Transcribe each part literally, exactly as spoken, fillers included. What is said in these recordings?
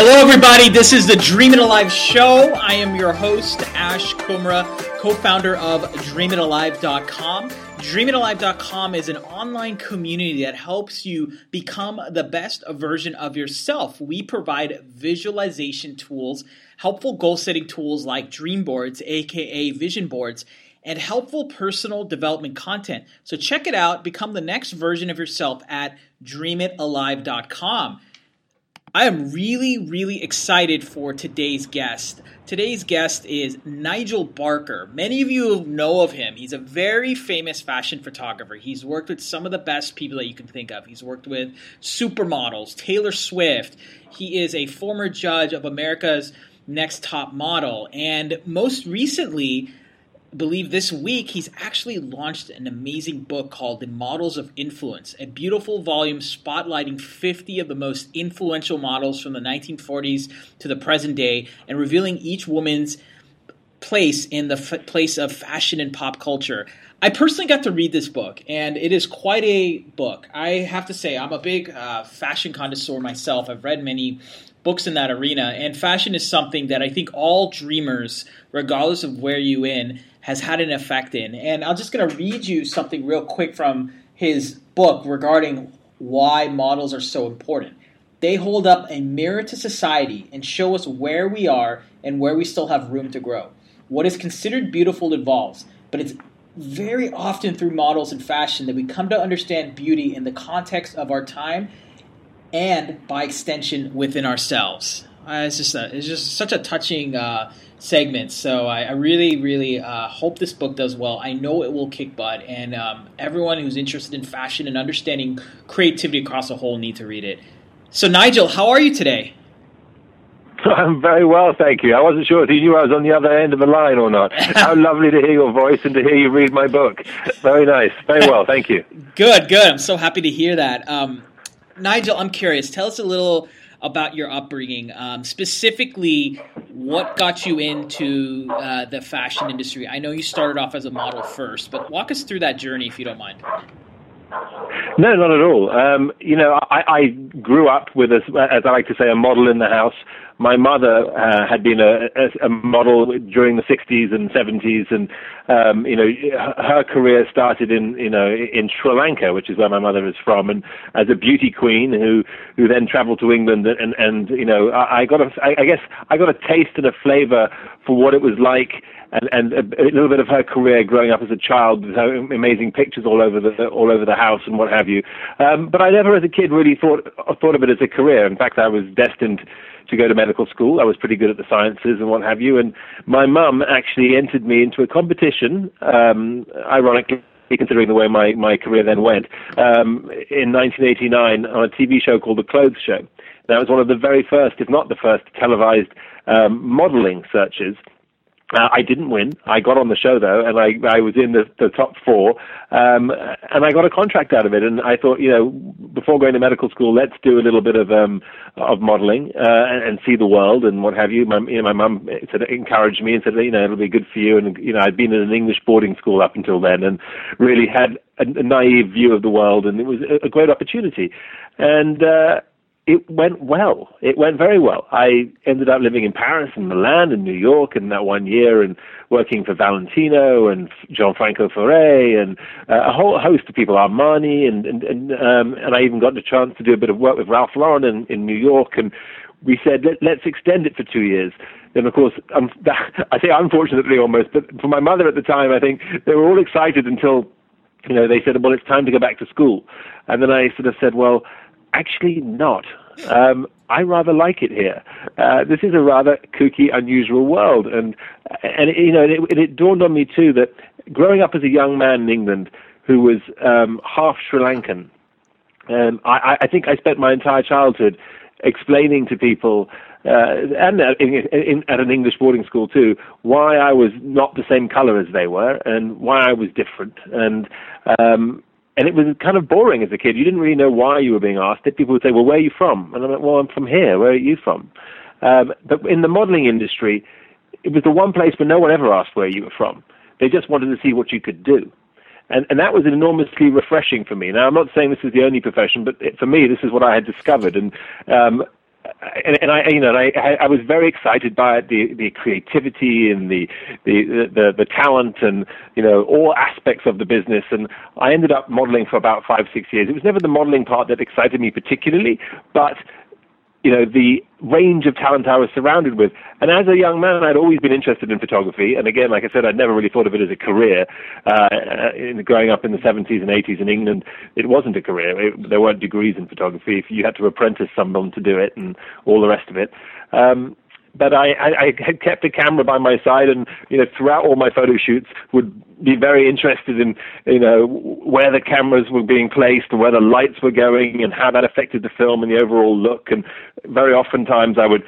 Hello, everybody. This is the Dream It Alive show. I am your host, Ash Kumra, co-founder of Dream It Alive dot com. Dream It Alive dot com is an online community that helps you become the best version of yourself. We provide visualization tools, helpful goal-setting tools like dream boards, aka vision boards, and helpful personal development content. So check it out. Become the next version of yourself at Dream It Alive dot com. I am really, really excited for today's guest. Today's guest is Nigel Barker. Many of you know of him. He's a very famous fashion photographer. He's worked with some of the best people that you can think of. He's worked with supermodels, Taylor Swift. He is a former judge of America's Next Top Model. And most recently, I believe this week, he's actually launched an amazing book called The Models of Influence, a beautiful volume spotlighting fifty of the most influential models from the nineteen forties to the present day and revealing each woman's place in the f- place of fashion and pop culture. I personally got to read this book, and it is quite a book. I have to say, I'm a big uh, fashion connoisseur myself. I've read many books in that arena, and fashion is something that I think all dreamers, regardless of where you in, has had an effect in. And I'm just going to read you something real quick from his book regarding why models are so important. They hold up a mirror to society and show us where we are and where we still have room to grow. What is considered beautiful evolves, but it's very often through models and fashion that we come to understand beauty in the context of our time and, by extension, within ourselves. Uh, it's just a, it's just such a touching uh, segment. So I, I really, really uh, hope this book does well. I know it will kick butt, and um, everyone who's interested in fashion and understanding creativity across the whole need to read it. So Nigel, how are you today? I'm very well, thank you. I wasn't sure if you knew I was on the other end of the line or not. How lovely to hear your voice and to hear you read my book. Very nice. Very well, thank you. Good, good. I'm so happy to hear that. Um, Nigel, I'm curious. Tell us a little about your upbringing, um, specifically what got you into uh, the fashion industry. I know you started off as a model first, but walk us through that journey if you don't mind. No, not at all. Um, you know, I, I grew up with, a, as I like to say, a model in the house. My mother uh, had been a, a model during the sixties and seventies, and um, you know, her career started in you know in Sri Lanka, which is where my mother is from, and as a beauty queen who, who then travelled to England, and and you know, I, I got a, I guess I got a taste and a flavour for what it was like. And, and a, a little bit of her career growing up as a child, with her amazing pictures all over the all over the house and what have you. Um, but I never, as a kid, really thought thought of it as a career. In fact, I was destined to go to medical school. I was pretty good at the sciences and what have you. And my mum actually entered me into a competition, um, ironically, considering the way my, my career then went, um, in nineteen eighty-nine on a T V show called The Clothes Show. That was one of the very first, if not the first, televised um, modelling searches. Uh, I didn't win. I got on the show, though, and I, I was in the, the top four, um, and I got a contract out of it. And I thought, you know, before going to medical school, let's do a little bit of um, of modeling uh, and, and see the world and what have you. My, you know, my mum said, encouraged me and said, you know, it'll be good for you. And, you know, I'd been in an English boarding school up until then and really had a, a naive view of the world, and it was a great opportunity. And uh it went well. It went very well. I ended up living in Paris and Milan and New York in that one year and working for Valentino and Gianfranco Ferré and uh, a whole host of people, Armani, and and and, um, and I even got the chance to do a bit of work with Ralph Lauren in, in New York. And we said, Let, let's extend it for two years. Then, of course, um, that, I say unfortunately almost, but for my mother at the time, I think they were all excited until, you know, they said, well, it's time to go back to school. And then I sort of said, well, actually not. Um, I rather like it here. Uh, this is a rather kooky, unusual world. And, and you know, it, it dawned on me, too, that growing up as a young man in England who was um, half Sri Lankan, um, I, I think I spent my entire childhood explaining to people, uh, and at, in, in, at an English boarding school too, why I was not the same color as they were and why I was different. And um And it was kind of boring as a kid. You didn't really know why you were being asked it. People would say, well, where are you from? And I'm like, well, I'm from here. Where are you from? Um, but in the modeling industry, it was the one place where no one ever asked where you were from. They just wanted to see what you could do. And and that was enormously refreshing for me. Now, I'm not saying this is the only profession, but it, for me, this is what I had discovered. And um, and, and I, you know, I, I was very excited by it, the the creativity and the, the the the talent and, you know, all aspects of the business. And I ended up modeling for about five, six years. It was never the modeling part that excited me particularly, but, you know, the range of talent I was surrounded with. And as a young man, I'd always been interested in photography. And again, like I said, I'd never really thought of it as a career. Uh, in, growing up in the seventies and eighties in England, it wasn't a career. It, there weren't degrees in photography. If you had to apprentice someone to do it and all the rest of it. Um, but I, I, I had kept a camera by my side, and, you know, throughout all my photo shoots would be very interested in, you know, where the cameras were being placed and where the lights were going and how that affected the film and the overall look. And very oftentimes I would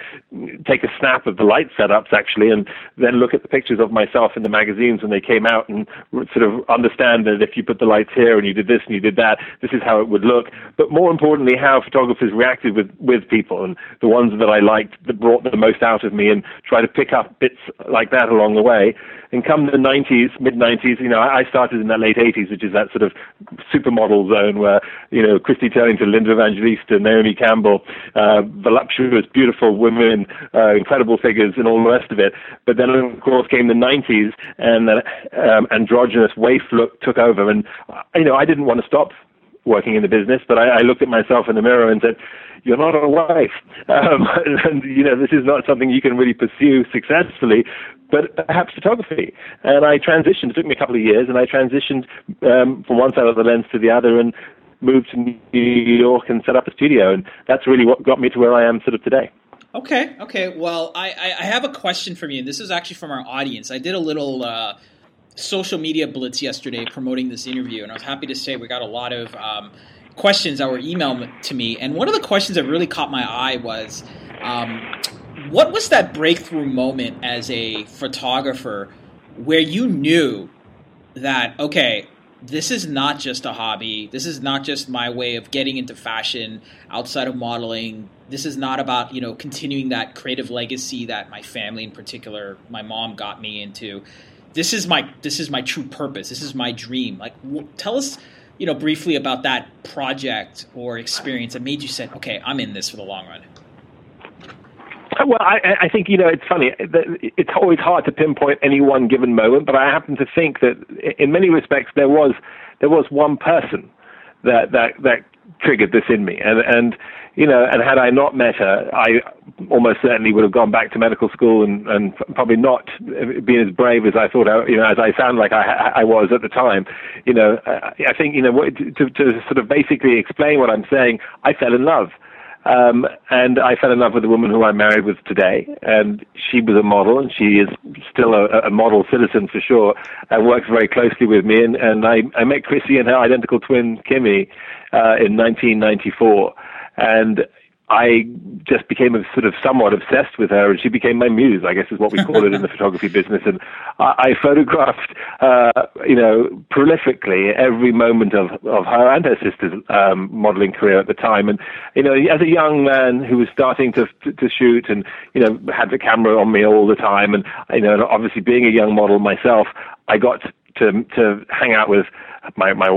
take a snap of the light setups, actually, and then look at the pictures of myself in the magazines when they came out and sort of understand that if you put the lights here and you did this and you did that, this is how it would look. But more importantly, how photographers reacted with, with people, and the ones that I liked that brought the most out of me, and try to pick up bits like that along the way. And come the nineties, mid nineties, you know, I started in that late eighties, which is that sort of supermodel zone where, you know, Christy Turlington, Linda Evangelista, Naomi Campbell, uh, voluptuous, beautiful women, uh, incredible figures, and all the rest of it. But then, of course, came the nineties, and the um, androgynous waif look took over. And, you know, I didn't want to stop working in the business, but I, I looked at myself in the mirror and said, "You're not a wife, um, and, you know, this is not something you can really pursue successfully, but perhaps photography." And I transitioned. It took me a couple of years, and I transitioned um, from one side of the lens to the other, and moved to New York and set up a studio, and that's really what got me to where I am sort of today. Okay, okay. Well, I, I have a question for you, and this is actually from our audience. I did a little uh, social media blitz yesterday promoting this interview, and I was happy to say we got a lot of um, questions that were emailed to me. And one of the questions that really caught my eye was, um, what was that breakthrough moment as a photographer where you knew that, okay, this is not just a hobby. This is not just my way of getting into fashion outside of modeling. This is not about, you know, continuing that creative legacy that my family, in particular, my mom, got me into. This is my, this is my true purpose. This is my dream. Like, w- tell us, you know, briefly about that project or experience that made you say, okay, I'm in this for the long run. Well, I, I think, you know, it's funny. It's always hard to pinpoint any one given moment, but I happen to think that in many respects there was there was one person that that, that triggered this in me. And, and, you know, and had I not met her, I almost certainly would have gone back to medical school and, and probably not been as brave as I thought, I, you know, as I sound like I, I was at the time. You know, I think, you know, to, to sort of basically explain what I'm saying, I fell in love. Um, and I fell in love with a woman who I'm married with today, and she was a model, and she is still a, a model citizen for sure, and works very closely with me. And, and I, I met Chrissy and her identical twin, Kimmy, uh, in nineteen ninety-four, and I just became a sort of somewhat obsessed with her, and she became my muse, I guess is what we call it in the photography business. And I, I photographed, uh, you know, prolifically every moment of, of her and her sister's um, modeling career at the time. And, you know, as a young man who was starting to, to, to shoot and, you know, had the camera on me all the time, and, you know, obviously being a young model myself, I got to, to hang out with my my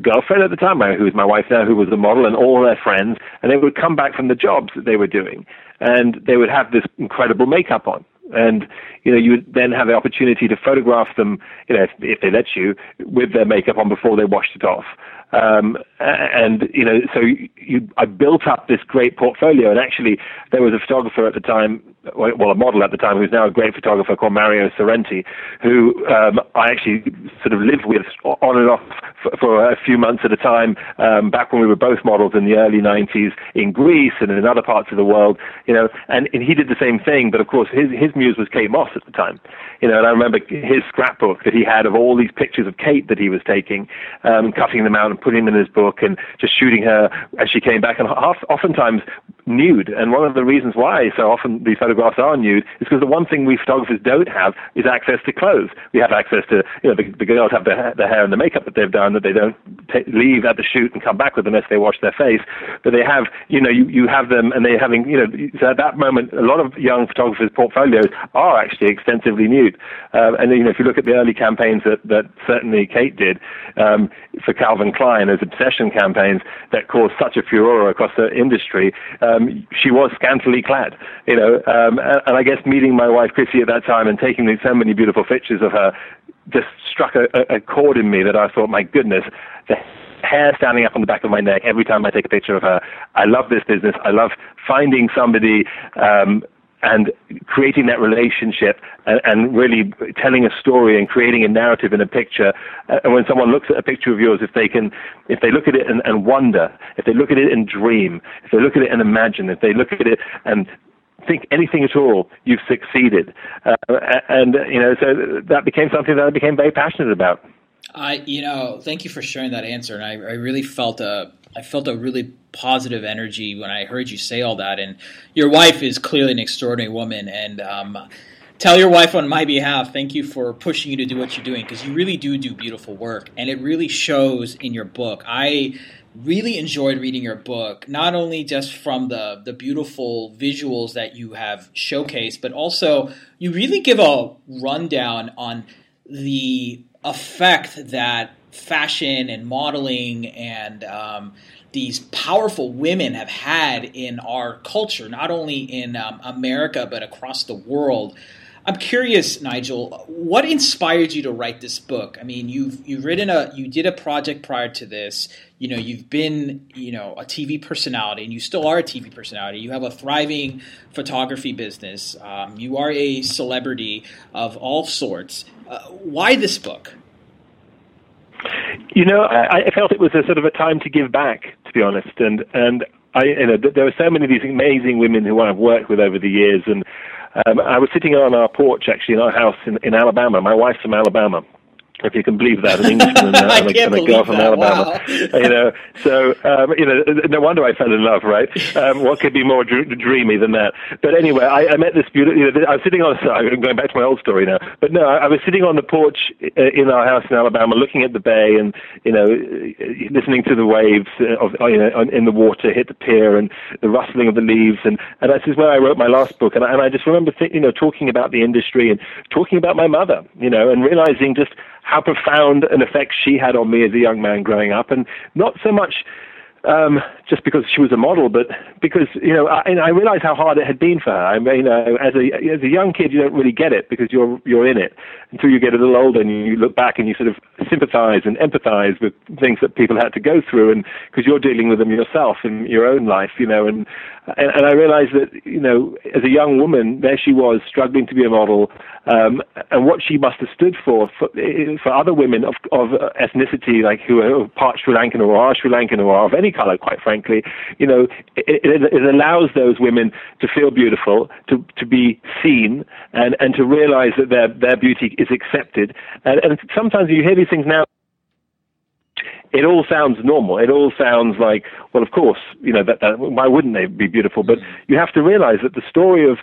girlfriend at the time, who was my wife now, who was a model, and all their friends, and they would come back from the jobs that they were doing, and they would have this incredible makeup on. And, you know, you would then have the opportunity to photograph them, you know, if, if they let you, with their makeup on before they washed it off. Um, and, you know, so you, you, I built up this great portfolio. And actually, there was a photographer at the time, well, a model at the time, who's now a great photographer, called Mario Sorrenti, who um, I actually sort of lived with on and off for, for a few months at a time, um, back when we were both models in the early nineties in Greece and in other parts of the world, you know. And, and he did the same thing, but of course, his, his muse was Kate Moss at the time, you know. And I remember his scrapbook that he had of all these pictures of Kate that he was taking, um, cutting them out and putting them in his book, and just shooting her as she came back, and half, oftentimes nude. And one of the reasons why so often these photographs are nude is because the one thing we photographers don't have is access to clothes. We have access to, you know, the, the girls have the, the hair and the makeup that they've done that they don't t- leave at the shoot and come back with unless they wash their face. But they have, you know, you, you have them, and they're having, you know, so at that moment, a lot of young photographers' portfolios are actually extensively nude. Um, and, you know, if you look at the early campaigns that, that certainly Kate did um, for Calvin Klein, those obsession campaigns that caused such a furore across the industry, uh, um, she was scantily clad, you know, um, and, and I guess meeting my wife Chrissy at that time and taking these so many beautiful pictures of her just struck a, a chord in me that I thought, my goodness, the hair standing up on the back of my neck every time I take a picture of her. I love this business. I love finding somebody um, and creating that relationship and, and really telling a story and creating a narrative in a picture. And when someone looks at a picture of yours, if they can, if they look at it and, and wonder, if they look at it and dream, if they look at it and imagine, if they look at it and think anything at all, you've succeeded. Uh, and, you know, so that became something that I became very passionate about. I, you know, thank you for sharing that answer. And I, I really felt a, I felt a really positive energy when I heard you say all that. And your wife is clearly an extraordinary woman. And um, tell your wife on my behalf, thank you for pushing you to do what you're doing, because you really do do beautiful work. And it really shows in your book. I really enjoyed reading your book, not only just from the the beautiful visuals that you have showcased, but also you really give a rundown on the effect that fashion and modeling and um, these powerful women have had in our culture, not only in um, America, but across the world. I'm curious, Nigel, what inspired you to write this book? I mean, you've you've written a you did a project prior to this. You know, you've been, you know, a T V personality, and you still are a T V personality. You have a thriving photography business. Um, you are a celebrity of all sorts. Uh, why this book? You know, I, I felt it was a sort of a time to give back, to be honest, and and I you know there are so many of these amazing women who I've worked with over the years. And Um, I was sitting on our porch, actually, in our house in, in Alabama. My wife's from Alabama, if you can believe that, an Englishman and, uh, and, a, and a girl from that. Alabama. Wow. You know, so um, you know, no wonder I fell in love, right? Um, what could be more dr- dreamy than that? But anyway, I, I met this beautiful. You know, I was sitting on. I'm going back to my old story now, but no, I, I was sitting on the porch in our house in Alabama, looking at the bay, and you know, listening to the waves of you know in the water hit the pier and the rustling of the leaves, and, and that's where I wrote my last book, and I, and I just remember th- you know talking about the industry and talking about my mother, you know, and realizing just how profound an effect she had on me as a young man growing up, and not so much um, just because she was a model, but because, you know, I, and I realized how hard it had been for her. I mean, you know, as a as a young kid, you don't really get it because you're you're in it until you get a little older and you look back and you sort of sympathize and empathize with things that people had to go through, and because you're dealing with them yourself in your own life, you know, and, and and I realized that, you know, as a young woman, there she was struggling to be a model, um, and what she must have stood for for, for other women of, of ethnicity, like who are part Sri Lankan or are Sri Lankan or are of any color, quite frankly. You know, it, it, it allows those women to feel beautiful, to, to be seen, and, and to realize that their, their beauty is accepted. And, and sometimes you hear these things now, it all sounds normal. It all sounds like, well, of course, you know, that, that, why wouldn't they be beautiful? But you have to realize that the story of,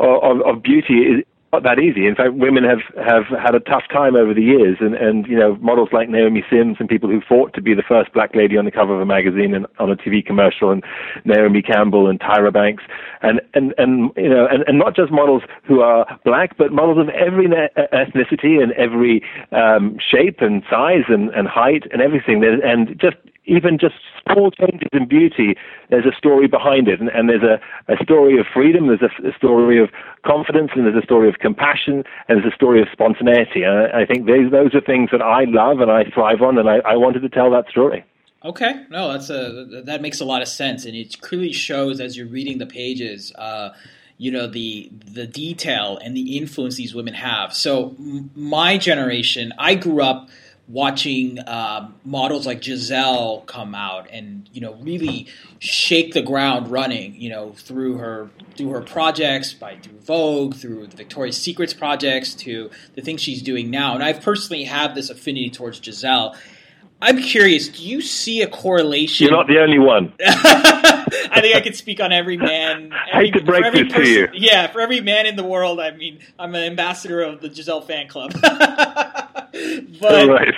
of, of beauty is not that easy. In fact, women have, have had a tough time over the years, and, and you know, models like Naomi Sims and people who fought to be the first black lady on the cover of a magazine and on a T V commercial, and Naomi Campbell and Tyra Banks, and and, and you know, and, and not just models who are black, but models of every ne- ethnicity and every um, shape and size and, and height and everything, and just even just small changes in beauty, there's a story behind it, and, and there's a, a story of freedom, there's a, a story of confidence, and there's a story of compassion, and there's a story of spontaneity. And I, I think those, those are things that I love and I thrive on, and I, I wanted to tell that story. Okay, no, that's a, that makes a lot of sense, and it clearly shows as you're reading the pages, uh, you know, the the detail and the influence these women have. So m- my generation, I grew up watching um, models like Gisele come out and, you know, really shake the ground running, you know, through her through her projects, by through Vogue, through the Victoria's Secrets projects, to the things she's doing now. And I personally have this affinity towards Gisele. I'm curious, do you see a correlation? You're not the only one. I think I could speak on every man. Every, I hate to break this person, to you. Yeah, for every man in the world, I mean, I'm an ambassador of the Gisele fan club. But all right.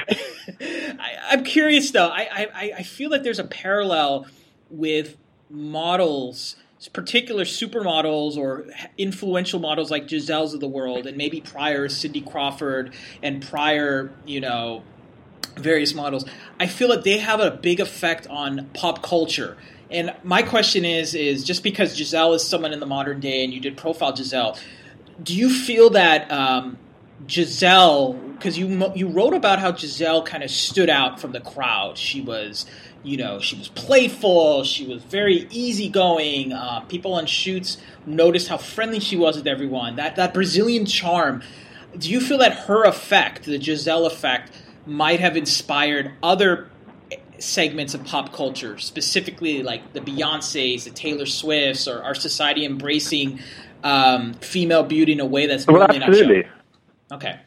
I, I'm curious, though. I, I, I feel that there's a parallel with models, particular supermodels or influential models like Gisele's of the world, and maybe prior Cindy Crawford and prior, you know, various models. I feel that they have a big effect on pop culture. And my question is, is just because Gisele is someone in the modern day and you did Profile Gisele, do you feel that um, Gisele, because you you wrote about how Gisele kind of stood out from the crowd. She was, you know, she was playful. She was very easygoing. Uh, people on shoots noticed how friendly she was with everyone. That that Brazilian charm. Do you feel that her effect, the Gisele effect, might have inspired other segments of pop culture, specifically like the Beyoncés, the Taylor Swifts, or our society embracing um, female beauty in a way that's well, really absolutely. Not shown? Okay.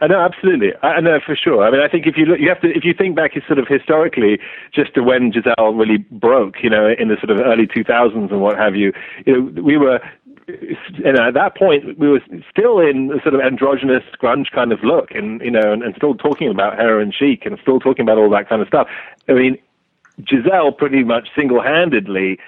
I know, absolutely. I know for sure. I mean, I think if you look, you have to, if you think back, sort of historically, just to when Gisele really broke, you know, in the sort of early two thousands and what have you, you know, we were, and at that point, we were still in a sort of androgynous grunge kind of look, and you know, and, and still talking about her and chic, and still talking about all that kind of stuff. I mean, Gisele pretty much single-handedly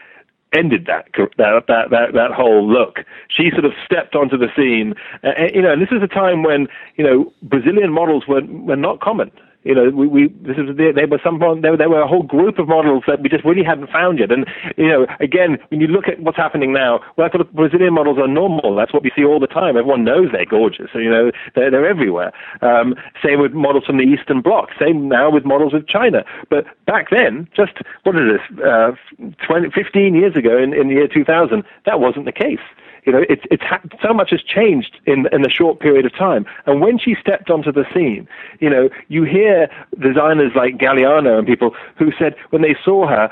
ended that, that that that that whole look. She sort of stepped onto the scene, uh, and, you know. And this is a time when you know Brazilian models were were not common. You know, we, we this is they, they were some there there were a whole group of models that we just really hadn't found yet. And you know, again, when you look at what's happening now, well, I thought Brazilian models are normal. That's what we see all the time. Everyone knows they're gorgeous. So you know, they're they're everywhere. Um, same with models from the Eastern Bloc. Same now with models of China. But back then, just what is this? Uh, twenty, fifteen years ago, in, in the year two thousand, that wasn't the case. You know, it's it's ha- so much has changed in in a short period of time. And when she stepped onto the scene, you know, you hear designers like Galliano and people who said when they saw her,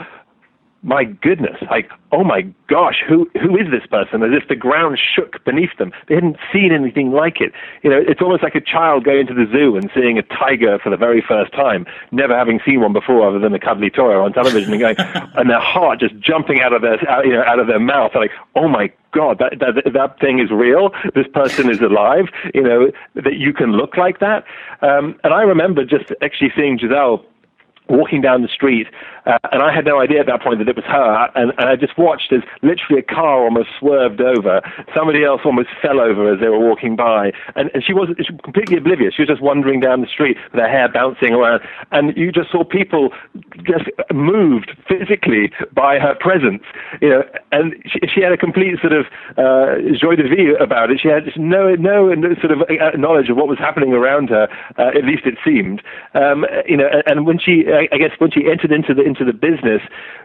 my goodness, like, oh my gosh, who who is this person? As if the ground shook beneath them. They hadn't seen anything like it. You know, it's almost like a child going to the zoo and seeing a tiger for the very first time, never having seen one before other than a cuddly toy on television, and going, and their heart just jumping out of their out, you know out of their mouth. They're like, oh my God, that, that that thing is real. This person is alive. You know, that you can look like that. Um, and I remember just actually seeing Gisele walking down the street, uh, and I had no idea at that point that it was her, and, and I just watched as literally a car almost swerved over, somebody else almost fell over as they were walking by, and, and she, wasn't, she was completely oblivious. She was just wandering down the street with her hair bouncing around, and you just saw people just moved physically by her presence, you know, and she, she had a complete sort of uh, joie de vivre about it. She had just no, no sort of knowledge of what was happening around her, uh, at least it seemed, um, you know, and, and when she... I guess when she entered into the into the business,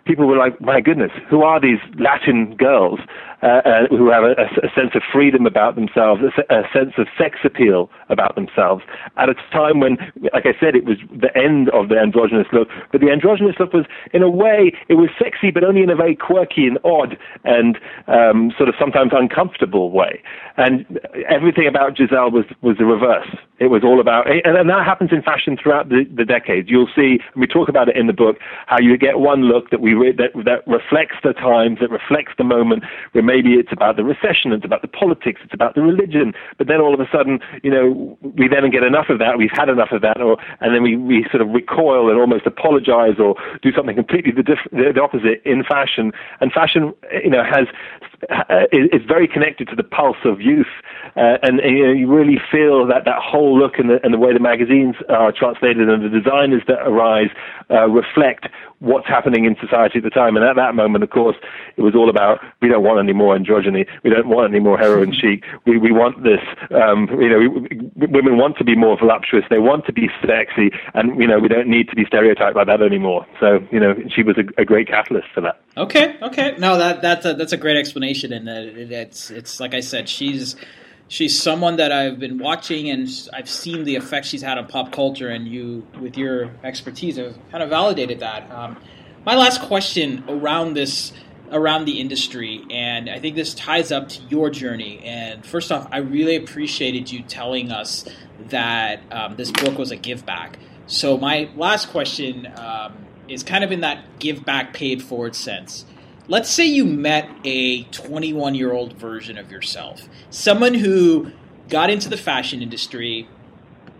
people were like, "My goodness, who are these Latin girls uh, uh, who have a, a sense of freedom about themselves, a, a sense of sex appeal about themselves?" At a time when, like I said, it was the end of the androgynous look, but the androgynous look was, in a way, it was sexy, but only in a very quirky and odd and um, sort of sometimes uncomfortable way. And everything about Gisele was was the reverse. It was all about, and, and that happens in fashion throughout the, the decades. You'll see. We talk about it in the book, how you get one look that we re- that, that reflects the times, that reflects the moment, where maybe it's about the recession, it's about the politics, it's about the religion. But then all of a sudden, you know, we then get enough of that, we've had enough of that, or and then we, we sort of recoil and almost apologize or do something completely the, diff- the opposite in fashion. And fashion, you know, has uh, is very connected to the pulse of youth. Uh, and, and you know, you really feel that that whole look and the, and the way the magazines are translated and the designers that arise Uh, reflect what's happening in society at the time. And at that moment, of course, it was all about, we don't want any more androgyny, we don't want any more heroin chic, we we want this, um, you know, we, we, women want to be more voluptuous, they want to be sexy, and, you know, we don't need to be stereotyped like that anymore. So, you know, she was a, a great catalyst for that. Okay, okay. No, that that's a, that's a great explanation, and it's, it's like I said, she's... She's someone that I've been watching, and I've seen the effect she's had on pop culture, and you, with your expertise, have kind of validated that. Um, my last question around this, around the industry, and I think this ties up to your journey. And first off, I really appreciated you telling us that um, this book was a give back. So my last question um, is kind of in that give back, paid forward sense. Let's say you met a twenty-one-year-old version of yourself, someone who got into the fashion industry.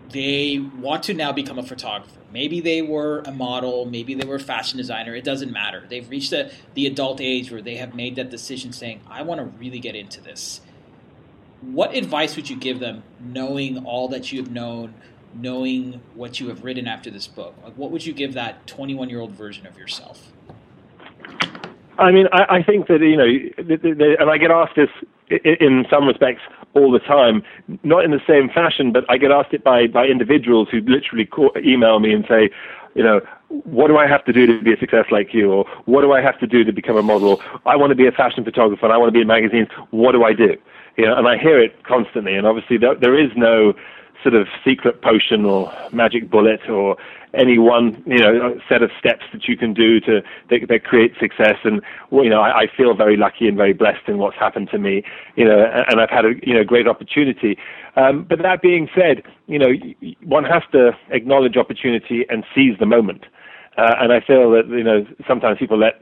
They want to now become a photographer. Maybe they were a model. Maybe they were a fashion designer. It doesn't matter. They've reached a, the adult age where they have made that decision saying, I want to really get into this. What advice would you give them, knowing all that you have known, knowing what you have written after this book? Like, what would you give that twenty-one-year-old version of yourself? I mean, I, I think that, you know, the, the, the, and I get asked this in, in some respects all the time, not in the same fashion, but I get asked it by, by individuals who literally call, email me and say, you know, what do I have to do to be a success like you? Or what do I have to do to become a model? I want to be a fashion photographer and I want to be in magazines. What do I do? You know, and I hear it constantly. And obviously there, there is no sort of secret potion or magic bullet or any one, you know, set of steps that you can do to that, that create success. And, you know, I, I feel very lucky and very blessed in what's happened to me, you know, and I've had a, you know, great opportunity. Um, but that being said, you know, one has to acknowledge opportunity and seize the moment. Uh, and I feel that, you know, sometimes people let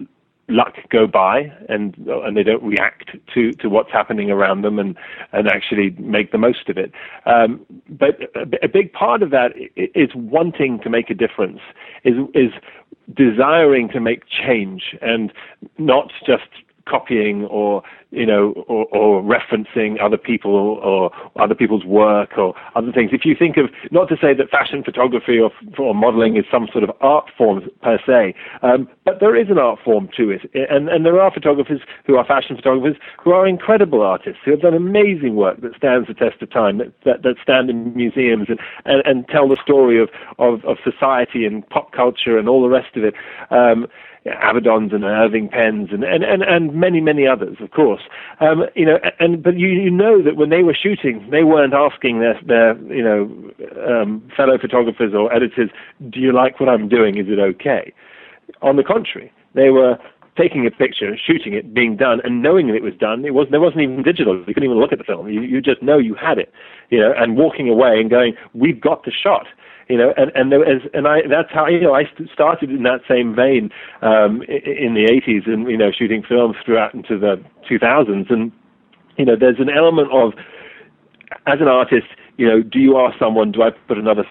luck go by and and they don't react to, to what's happening around them and, and actually make the most of it. Um, but a, a big part of that is wanting to make a difference, is is desiring to make change and not just copying or, you know, or, or referencing other people or other people's work or other things. If you think of, not to say that fashion photography or, or modeling is some sort of art form per se, um, but there is an art form to it. And, and there are photographers who are fashion photographers who are incredible artists, who have done amazing work that stands the test of time, that, that, that stand in museums and, and, and tell the story of, of, of society and pop culture and all the rest of it. Um, Avedons and Irving Penns and, and, and, and many, many others, of course. Um, you know, and but you, you know that when they were shooting, they weren't asking their, their you know, um, fellow photographers or editors, do you like what I'm doing? Is it okay? On the contrary, they were taking a picture, shooting it, being done, and knowing that it was done. It was, there wasn't even digital. You couldn't even look at the film. You, you just know you had it, you know, and walking away and going, we've got the shot. You know, and and there, as, and I that's how, you know, I started in that same vein um, in the eighties and, you know, shooting films throughout into the two thousands. And, you know, there's an element of, as an artist, you know, do you ask someone, do I put another,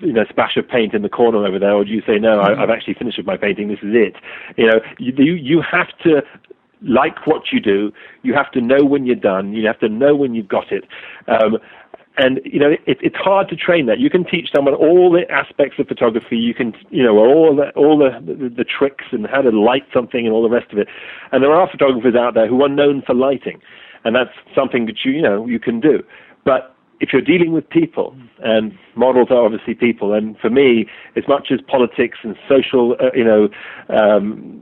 you know, splash of paint in the corner over there, or do you say, no, I, I've actually finished with my painting, this is it. You know, you you have to like what you do, you have to know when you're done, you have to know when you've got it. Um, And, you know, it, it's hard to train that. You can teach someone all the aspects of photography. You can, you know, all the, all the, the, the tricks and how to light something and all the rest of it. And there are photographers out there who are known for lighting. And that's something that, you, you know, you can do. But if you're dealing with people, and models are obviously people, and for me, as much as politics and social, uh, you know, um,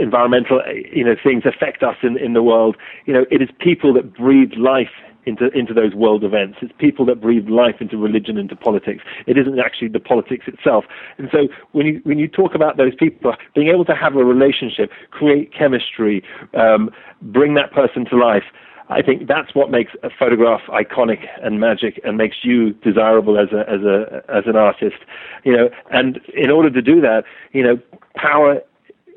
environmental, you know, things affect us in, in the world, you know, it is people that breathe life into into those world events. It's people that breathe life into religion, into politics. It isn't actually the politics itself. And so when you when you talk about those people, being able to have a relationship, create chemistry, um, bring that person to life, I think that's what makes a photograph iconic and magic and makes you desirable as a as a as an artist. You know, and in order to do that, you know, power,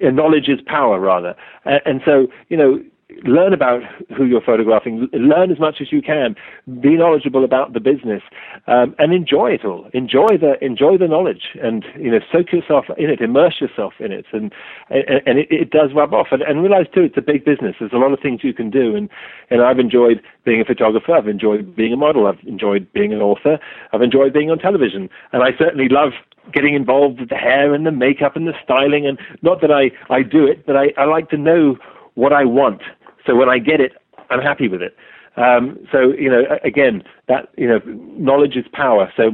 knowledge is power rather. And, and so, you know, learn about who you're photographing, learn as much as you can, be knowledgeable about the business, um, and enjoy it all. Enjoy the enjoy the knowledge and, you know, soak yourself in it, immerse yourself in it, and and, and it, it does rub off. And, and realize, too, it's a big business. There's a lot of things you can do, and, and I've enjoyed being a photographer. I've enjoyed being a model. I've enjoyed being an author. I've enjoyed being on television. And I certainly love getting involved with the hair and the makeup and the styling. And not that I, I do it, but I, I like to know what I want. So when I get it, I'm happy with it. Um, so, you know, again, that, you know, knowledge is power. So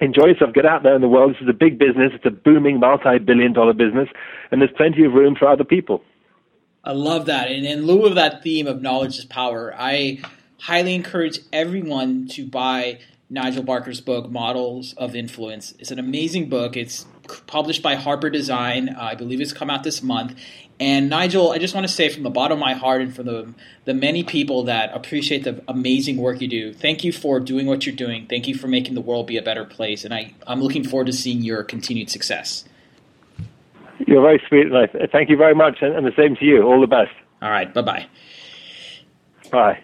enjoy yourself. Get out there in the world. This is a big business. It's a booming multi-billion dollar business. And there's plenty of room for other people. I love that. And in lieu of that theme of knowledge is power, I highly encourage everyone to buy Nigel Barker's book, Models of Influence. It's an amazing book. It's published by Harper Design. Uh, I believe it's come out this month. And Nigel, I just want to say from the bottom of my heart and from the, the many people that appreciate the amazing work you do, thank you for doing what you're doing. Thank you for making the world be a better place. And I, I'm looking forward to seeing your continued success. You're very sweet. And I th- thank you very much. And, and the same to you. All the best. All right. Bye-bye. Bye.